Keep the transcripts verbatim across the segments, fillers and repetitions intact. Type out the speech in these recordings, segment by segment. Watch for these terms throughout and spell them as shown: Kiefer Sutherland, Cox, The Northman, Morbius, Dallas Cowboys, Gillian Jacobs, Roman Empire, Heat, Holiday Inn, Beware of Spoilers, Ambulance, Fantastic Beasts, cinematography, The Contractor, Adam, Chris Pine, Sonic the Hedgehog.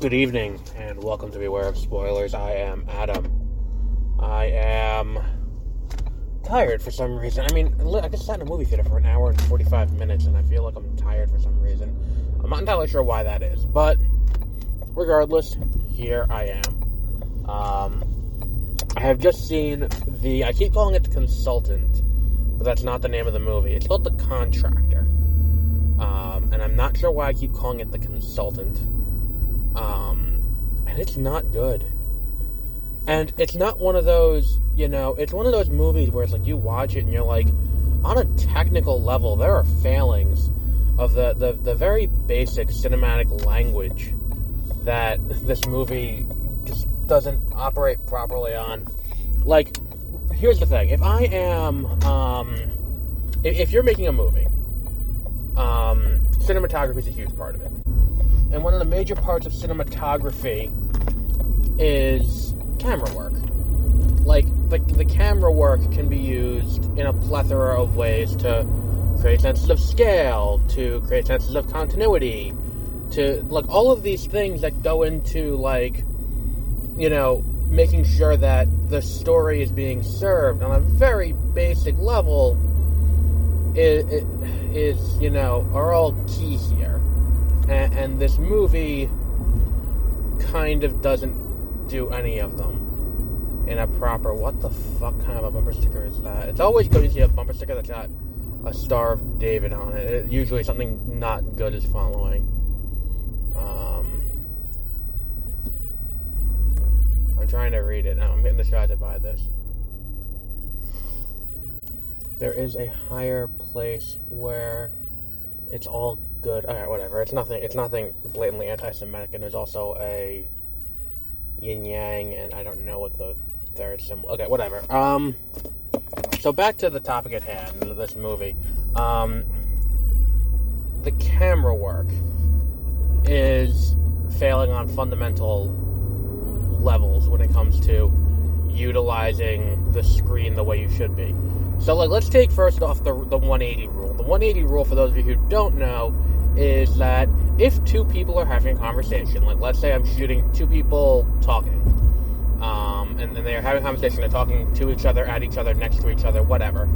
Good evening, and welcome to Beware of Spoilers. I am Adam. I am tired for some reason. I mean, I just sat in a movie theater for an hour and forty-five minutes, and I feel like I'm tired for some reason. I'm not entirely sure why that is, but regardless, here I am. Um, I have just seen the... I keep calling it The Consultant, but that's not the name of the movie. It's called The Contractor. Um, and I'm not sure why I keep calling it The Consultant. Um, and it's not good. And it's not one of those, you know, it's one of those movies where it's like you watch it and you're like, on a technical level, there are failings of the, the, the very basic cinematic language that this movie just doesn't operate properly on. Like, here's the thing. If I am, um, if, if you're making a movie, um, cinematography is a huge part of it. And one of the major parts of cinematography is camera work. Like, the, the camera work can be used in a plethora of ways to create senses of scale, to create senses of continuity, to, like, all of these things that go into, like, you know, making sure that the story is being served on a very basic level is, is you know, are all key here. And this movie kind of doesn't do any of them in a proper... What the fuck kind of a bumper sticker is that? It's always good to see a bumper sticker that's got a Star of David on it. It usually something not good is following. Um, I'm trying to read it now. I'm getting distracted by this. There is a higher place where it's all... good. Alright, whatever. It's nothing It's nothing blatantly anti-Semitic, and there's also a yin-yang, and I don't know what the third symbol... Okay, whatever. Um, so back to the topic at hand, this movie. Um, the camera work is failing on fundamental levels when it comes to utilizing the screen the way you should be. So, like, let's take first off the the one eighty rule. The one eighty rule, for those of you who don't know, is that if two people are having a conversation, like, let's say I'm shooting two people talking, um, and, and they are having a conversation, they're talking to each other, at each other, next to each other, whatever,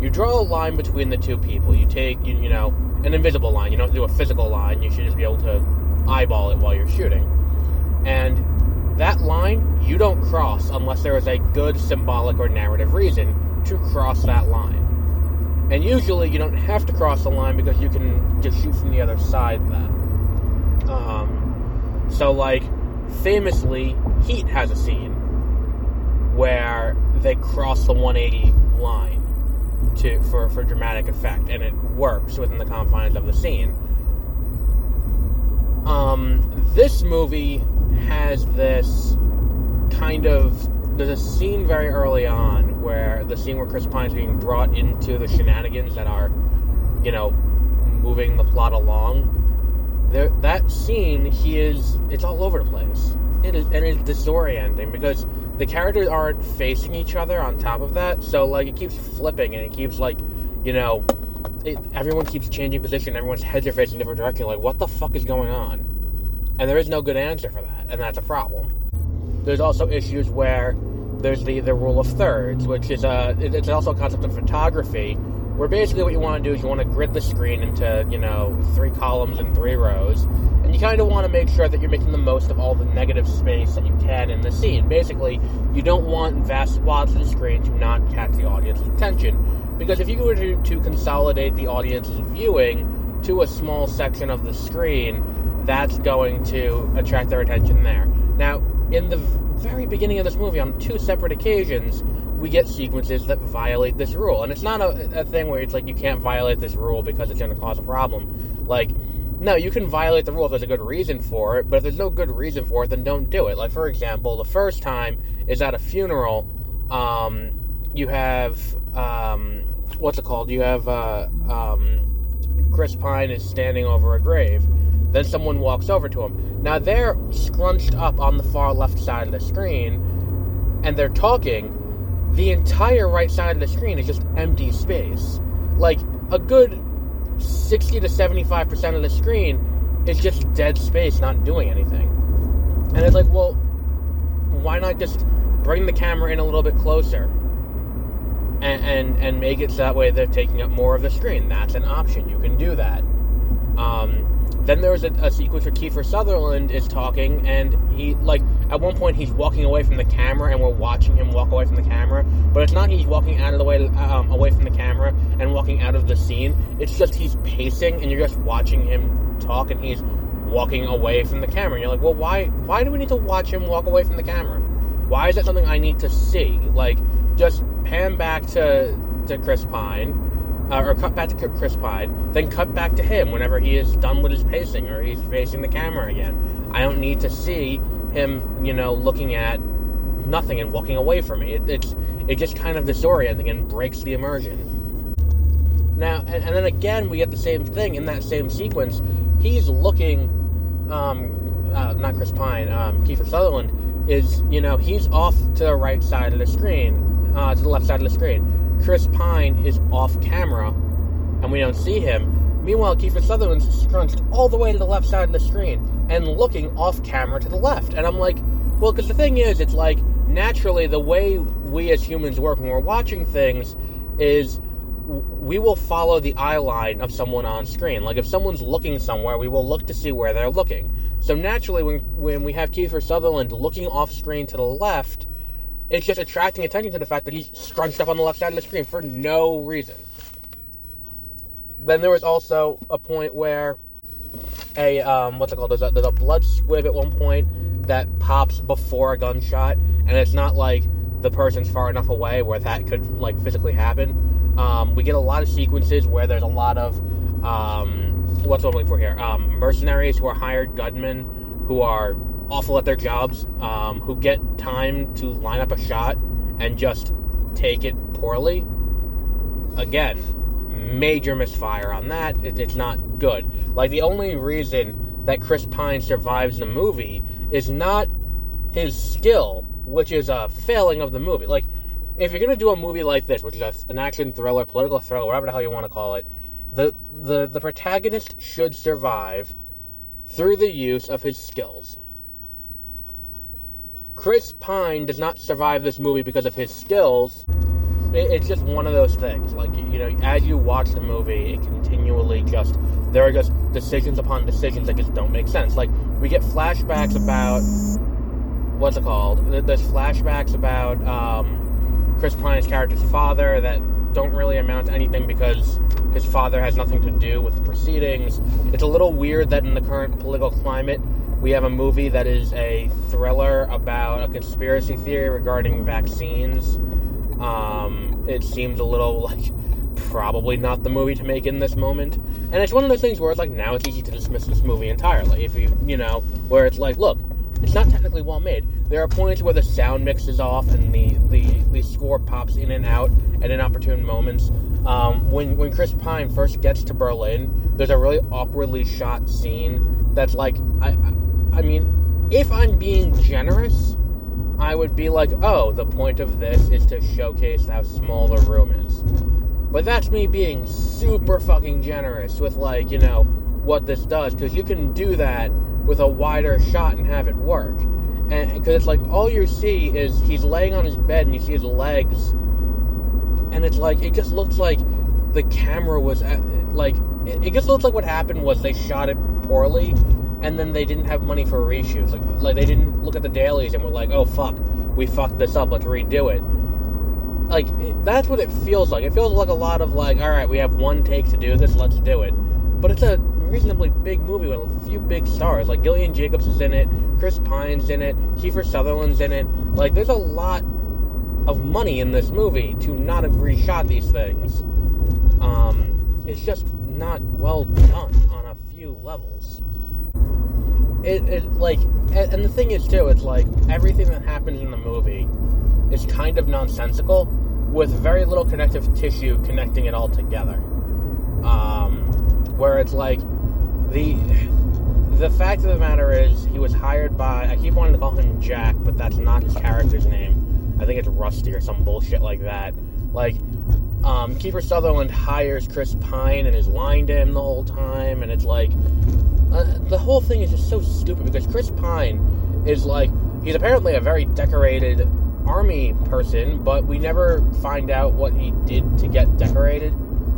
you draw a line between the two people. You take, you, you know, an invisible line. You don't do a physical line. You should just be able to eyeball it while you're shooting. And that line, you don't cross unless there is a good symbolic or narrative reason to cross that line. And usually you don't have to cross the line because you can just shoot from the other side then. Um, so, like, famously, Heat has a scene where they cross the one eighty line to for, for dramatic effect, and it works within the confines of the scene. Um, this movie has this kind of... There's a scene very early on where the scene where Chris Pine is being brought into the shenanigans that are, you know, moving the plot along. There, that scene, he is, it's all over the place. It is, and it's disorienting because the characters aren't facing each other on top of that. So, like, it keeps flipping and it keeps, like, you know, it, everyone keeps changing position. Everyone's heads are facing different direction. Like, what the fuck is going on? And there is no good answer for that. And that's a problem. There's also issues where there's the, the rule of thirds, which is a, it's also a concept of photography, where basically what you want to do is you want to grid the screen into, you know, three columns and three rows, and you kind of want to make sure that you're making the most of all the negative space that you can in the scene. Basically, you don't want vast swaths of the screen to not catch the audience's attention, because if you were to, to consolidate the audience's viewing to a small section of the screen, that's going to attract their attention there. Now, in the very beginning of this movie, on two separate occasions, we get sequences that violate this rule. And it's not a, a thing where it's like you can't violate this rule because it's going to cause a problem. Like, no, you can violate the rule if there's a good reason for it, but if there's no good reason for it, then don't do it. Like, for example, the first time is at a funeral. Um, you have, um, what's it called? You have, uh, um, Chris Pine is standing over a grave. Then someone walks over to him. Now, they're scrunched up on the far left side of the screen, and they're talking. The entire right side of the screen is just empty space. Like, a good sixty to seventy-five percent of the screen is just dead space, not doing anything. And it's like, well, why not just bring the camera in a little bit closer and and, and make it so that way they're taking up more of the screen? That's an option. You can do that. Um... Then there was a, a sequence where Kiefer Sutherland is talking, and he, like, at one point he's walking away from the camera, and we're watching him walk away from the camera, but it's not he's walking out of the way, um, away from the camera and walking out of the scene. It's just he's pacing, and you're just watching him talk, and he's walking away from the camera. And you're like, well, why, why do we need to watch him walk away from the camera? Why is that something I need to see? Like, just pan back to, to Chris Pine. Uh, or cut back to Chris Pine, then cut back to him whenever he is done with his pacing or he's facing the camera again. I don't need to see him, you know, looking at nothing and walking away from me. It, it's it just kind of disorienting and breaks the immersion. Now, and, and then again, we get the same thing in that same sequence. He's looking, um, uh, not Chris Pine, um, Kiefer Sutherland is, you know, he's off to the right side of the screen, uh, to the left side of the screen. Chris Pine is off camera, and we don't see him. Meanwhile, Kiefer Sutherland's scrunched all the way to the left side of the screen and looking off camera to the left. And I'm like, well, because the thing is, it's like, naturally, the way we as humans work when we're watching things is we will follow the eye line of someone on screen. Like, if someone's looking somewhere, we will look to see where they're looking. So naturally, when, when we have Kiefer Sutherland looking off screen to the left, it's just attracting attention to the fact that he's scrunched up on the left side of the screen for no reason. Then there was also a point where a, um, what's it called? There's a, there's a blood squib at one point that pops before a gunshot, and it's not like the person's far enough away where that could, like, physically happen. Um, we get a lot of sequences where there's a lot of, um, what's what I'm looking for here? Um, mercenaries who are hired gunmen who are awful at their jobs, um, who get time to line up a shot and just take it poorly. Again, major misfire on that. It, it's not good. Like, the only reason that Chris Pine survives the movie is not his skill, which is a failing of the movie. Like, if you're going to do a movie like this, which is a, an action thriller, political thriller, whatever the hell you want to call it, the, the, the protagonist should survive through the use of his skills. Chris Pine does not survive this movie because of his skills. It's just one of those things. Like, you know, as you watch the movie, it continually just, there are just decisions upon decisions that just don't make sense. Like, we get flashbacks about, what's it called? There's flashbacks about um, Chris Pine's character's father that don't really amount to anything because his father has nothing to do with the proceedings. It's a little weird that in the current political climate, we have a movie that is a thriller about a conspiracy theory regarding vaccines. Um, it seems a little, like, probably not the movie to make in this moment. And it's one of those things where it's like, now it's easy to dismiss this movie entirely. If you, you know, where it's like, look, it's not technically well made. There are points where the sound mix is off and the, the, the score pops in and out at inopportune moments. Um, when, when Chris Pine first gets to Berlin, there's a really awkwardly shot scene that's like, I... I I mean, if I'm being generous, I would be like, oh, the point of this is to showcase how small the room is. But that's me being super fucking generous with, like, you know, what this does. Because you can do that with a wider shot and have it work. And because it's like, all you see is he's laying on his bed and you see his legs. And it's like, it just looks like the camera was, at, like, it, it just looks like what happened was they shot it poorly. And then they didn't have money for reshoots. Like, like, they didn't look at the dailies and were like, oh, fuck, we fucked this up, let's redo it. Like, it, that's what it feels like. It feels like a lot of, like, all right, we have one take to do this, let's do it. But it's a reasonably big movie with a few big stars. Like, Gillian Jacobs is in it, Chris Pine's in it, Kiefer Sutherland's in it. Like, there's a lot of money in this movie to not have reshot these things. Um, it's just not well done on a few levels. It, it like, and the thing is, too, it's like, everything that happens in the movie is kind of nonsensical, with very little connective tissue connecting it all together. Um, where it's like, the the fact of the matter is, he was hired by, I keep wanting to call him Jack, but that's not his character's name. I think it's Rusty or some bullshit like that. Like, um, Kiefer Sutherland hires Chris Pine and is lying to him the whole time, and it's like, uh, the whole thing is just so stupid, because Chris Pine is like, he's apparently a very decorated army person, but we never find out what he did to get decorated.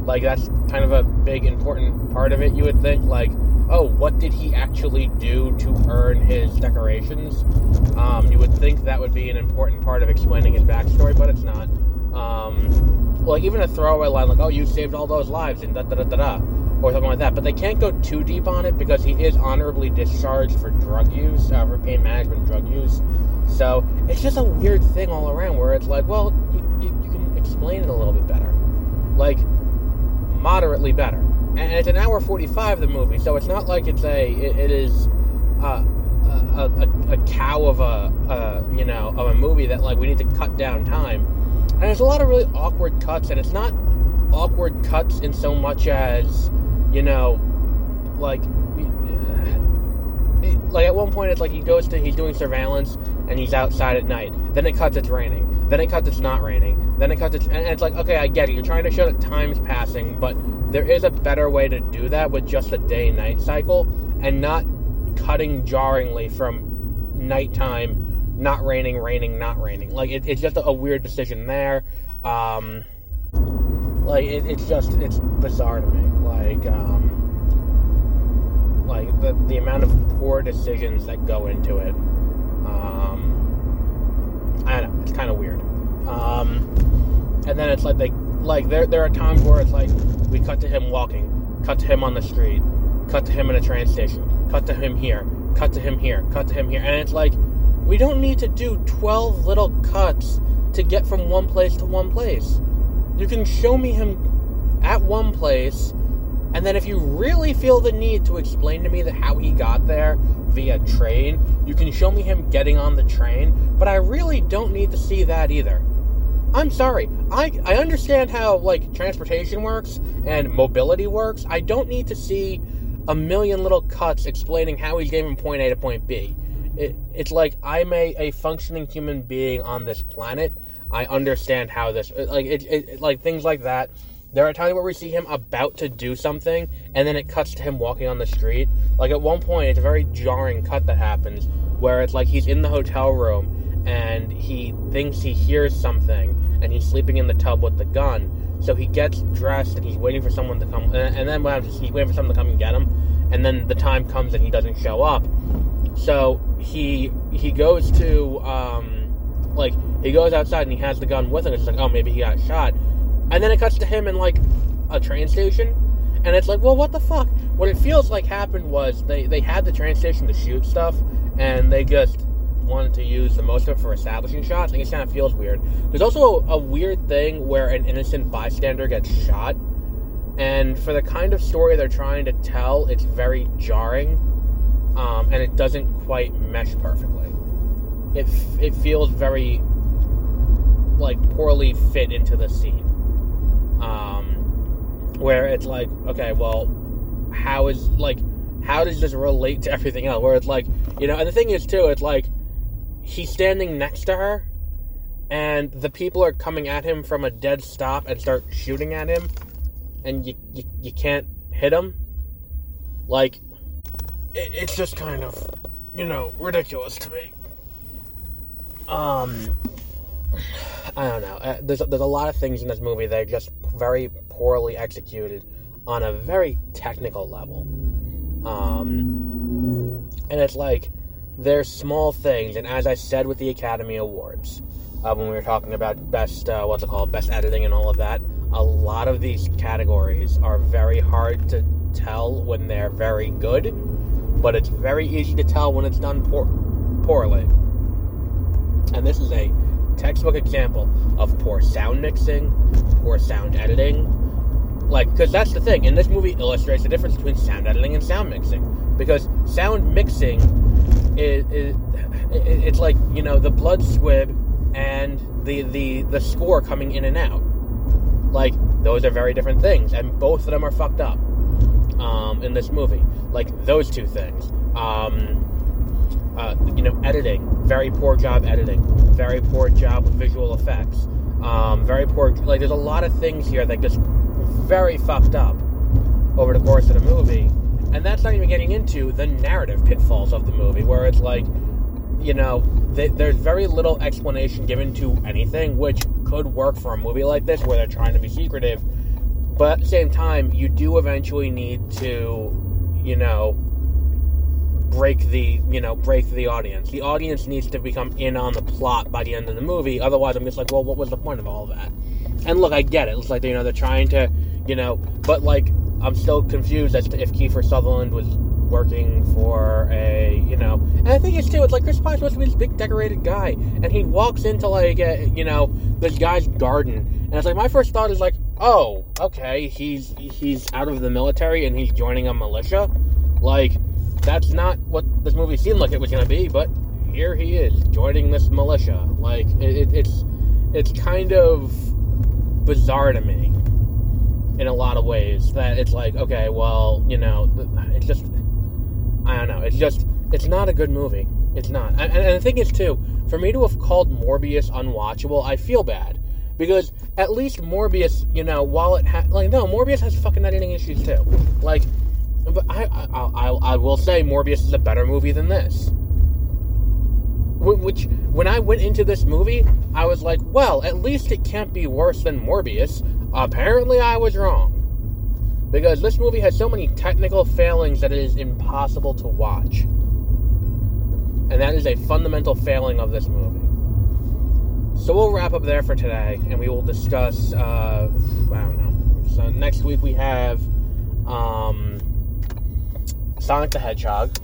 Like, that's kind of a big, important part of it, you would think. Like, oh, what did he actually do to earn his decorations? Um, you would think that would be an important part of explaining his backstory, but it's not. Um, like, even a throwaway line, like, oh, you saved all those lives, and da-da-da-da-da, or something like that. But they can't go too deep on it, because he is honorably discharged for drug use, uh, for pain management drug use. So, it's just a weird thing all around, where it's like, well, you, you, you can explain it a little bit better. Like, moderately better. And it's an hour forty-five, the movie, so it's not like it's a, it, it is a, a, a, a cow of a, a, you know, of a movie that, like, we need to cut down time. And there's a lot of really awkward cuts, and it's not awkward cuts in so much as, you know, like, it, like, at one point, it's like he goes to, he's doing surveillance, and he's outside at night. Then it cuts, it's raining. Then it cuts, it's not raining. Then it cuts, it's, and it's like, okay, I get it. You're trying to show that time's passing, but there is a better way to do that with just a day-night cycle, and not cutting jarringly from nighttime, not raining, raining, not raining. Like, it, it's just a, a weird decision there. Um, like, it, it's just, it's bizarre to me. Like, um, like the, the amount of poor decisions that go into it. Um... I don't know, it's kind of weird. Um, and then it's like, they, like there there are times where it's like, we cut to him walking, cut to him on the street, cut to him in a train station, cut to him here, cut to him here, cut to him here, and it's like, we don't need to do twelve little cuts to get from one place to one place. You can show me him at one place, and then if you really feel the need to explain to me that how he got there via train, you can show me him getting on the train, but I really don't need to see that either. I'm sorry. I, I understand how, like, transportation works and mobility works. I don't need to see a million little cuts explaining how he's getting from point A to point B. It, it's like, I'm a, a functioning human being on this planet. I understand how this, like, it, it, like things like that. There are times where we see him about to do something, and then it cuts to him walking on the street. Like, at one point, it's a very jarring cut that happens, where it's like he's in the hotel room, and he thinks he hears something, and he's sleeping in the tub with the gun. So he gets dressed, and he's waiting for someone to come, and then well, he's waiting for someone to come and get him, and then the time comes, and he doesn't show up. So he he goes to, um, like, he goes outside, and he has the gun with him. It's like, oh, maybe he got shot. And then it cuts to him in, like, a train station. And it's like, well, what the fuck? What it feels like happened was they, they had the train station to shoot stuff. And they just wanted to use the most of it for establishing shots. I think it kind of feels weird. There's also a, a weird thing where an innocent bystander gets shot. And for the kind of story they're trying to tell, it's very jarring. Um, and it doesn't quite mesh perfectly. It, it feels very, like, poorly fit into the scene. Um, where it's like, okay, well, how is, like, how does this relate to everything else? Where it's like, you know, and the thing is, too, it's like, he's standing next to her, and the people are coming at him from a dead stop and start shooting at him, and you, you, you can't hit him. Like, it, it's just kind of, you know, ridiculous to me. Um... I don't know. Uh, there's, there's a lot of things in this movie that are just very poorly executed on a very technical level. Um, and it's like, they're small things. And as I said with the Academy Awards, uh, when we were talking about best, uh, what's it called, best editing and all of that, a lot of these categories are very hard to tell when they're very good, but it's very easy to tell when it's done poor, poorly. And this is a textbook example of poor sound mixing, poor sound editing. Like, because that's the thing, and this movie illustrates the difference between sound editing and sound mixing. Because sound mixing is, is it's like, you know, the blood squib and the, the, the score coming in and out. Like, those are very different things, and both of them are fucked up um, in this movie. Like, those two things. Um, uh, you know, editing. Very poor job editing. Very poor job with visual effects. Um, very poor... Like, there's a lot of things here that just very fucked up over the course of the movie. And that's not even getting into the narrative pitfalls of the movie, where it's like, you know, they, there's very little explanation given to anything, which could work for a movie like this where they're trying to be secretive. But at the same time, you do eventually need to, you know, break the, you know, break the audience. The audience needs to become in on the plot by the end of the movie. Otherwise, I'm just like, well, what was the point of all of that? And look, I get it. It's like, you know, they're trying to, you know, but like, I'm still confused as to if Kiefer Sutherland was working for a, you know, and I think it's too, it's like Chris Pine's supposed to be this big decorated guy, and he walks into like, a, you know, this guy's garden, and it's like, my first thought is like, oh, okay, he's, he's out of the military, and he's joining a militia, like, that's not what this movie seemed like it was gonna be, but here he is, joining this militia, like, it, it, it's, it's kind of bizarre to me, in a lot of ways, that it's like, okay, well, you know, it's just, I don't know, it's just, it's not a good movie, it's not, and, and the thing is, too, for me to have called Morbius unwatchable, I feel bad, because at least Morbius, you know, while it, ha- like, no, Morbius has fucking editing issues, too, like, but I, I, I, I will say Morbius is a better movie than this, which, when I went into this movie, I was like, well, at least it can't be worse than Morbius. Apparently I was wrong. Because this movie has so many technical failings that it is impossible to watch. And that is a fundamental failing of this movie. So we'll wrap up there for today, and we will discuss, uh, I don't know. So next week we have, um, Sonic the Hedgehog.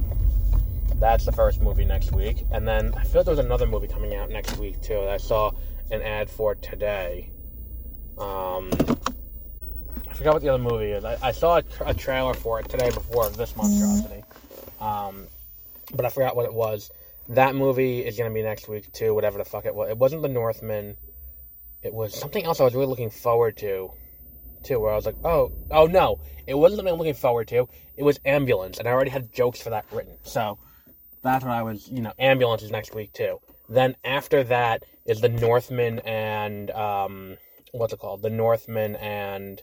That's the first movie next week. And then, I feel like there was another movie coming out next week, too, that I saw an ad for today. Um, I forgot what the other movie is. I, I saw a, tra- a trailer for it today before this monstrosity. Um, but I forgot what it was. That movie is going to be next week, too, whatever the fuck it was. It wasn't The Northman. It was something else I was really looking forward to, too, where I was like, oh, oh, no. It wasn't something I'm looking forward to. It was Ambulance, and I already had jokes for that written. So, that's what I was, you know, Ambulance is next week, too. Then after that is The Northman and, um... what's it called? The Northman and,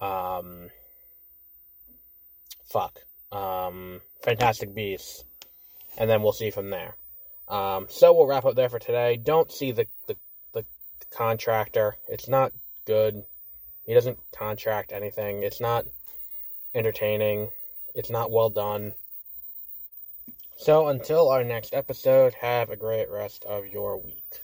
um, fuck, um, Fantastic Beasts, and then we'll see from there. Um, so we'll wrap up there for today. Don't see the, the, the Contractor. It's not good. He doesn't contract anything. It's not entertaining. It's not well done. So until our next episode, have a great rest of your week.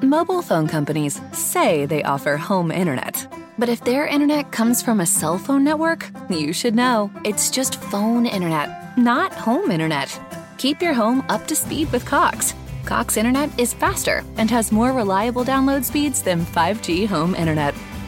Mobile phone companies say they offer home internet. But if their internet comes from a cell phone network, you should know. It's just phone internet, not home internet. Keep your home up to speed with Cox. Cox internet is faster and has more reliable download speeds than five G home internet.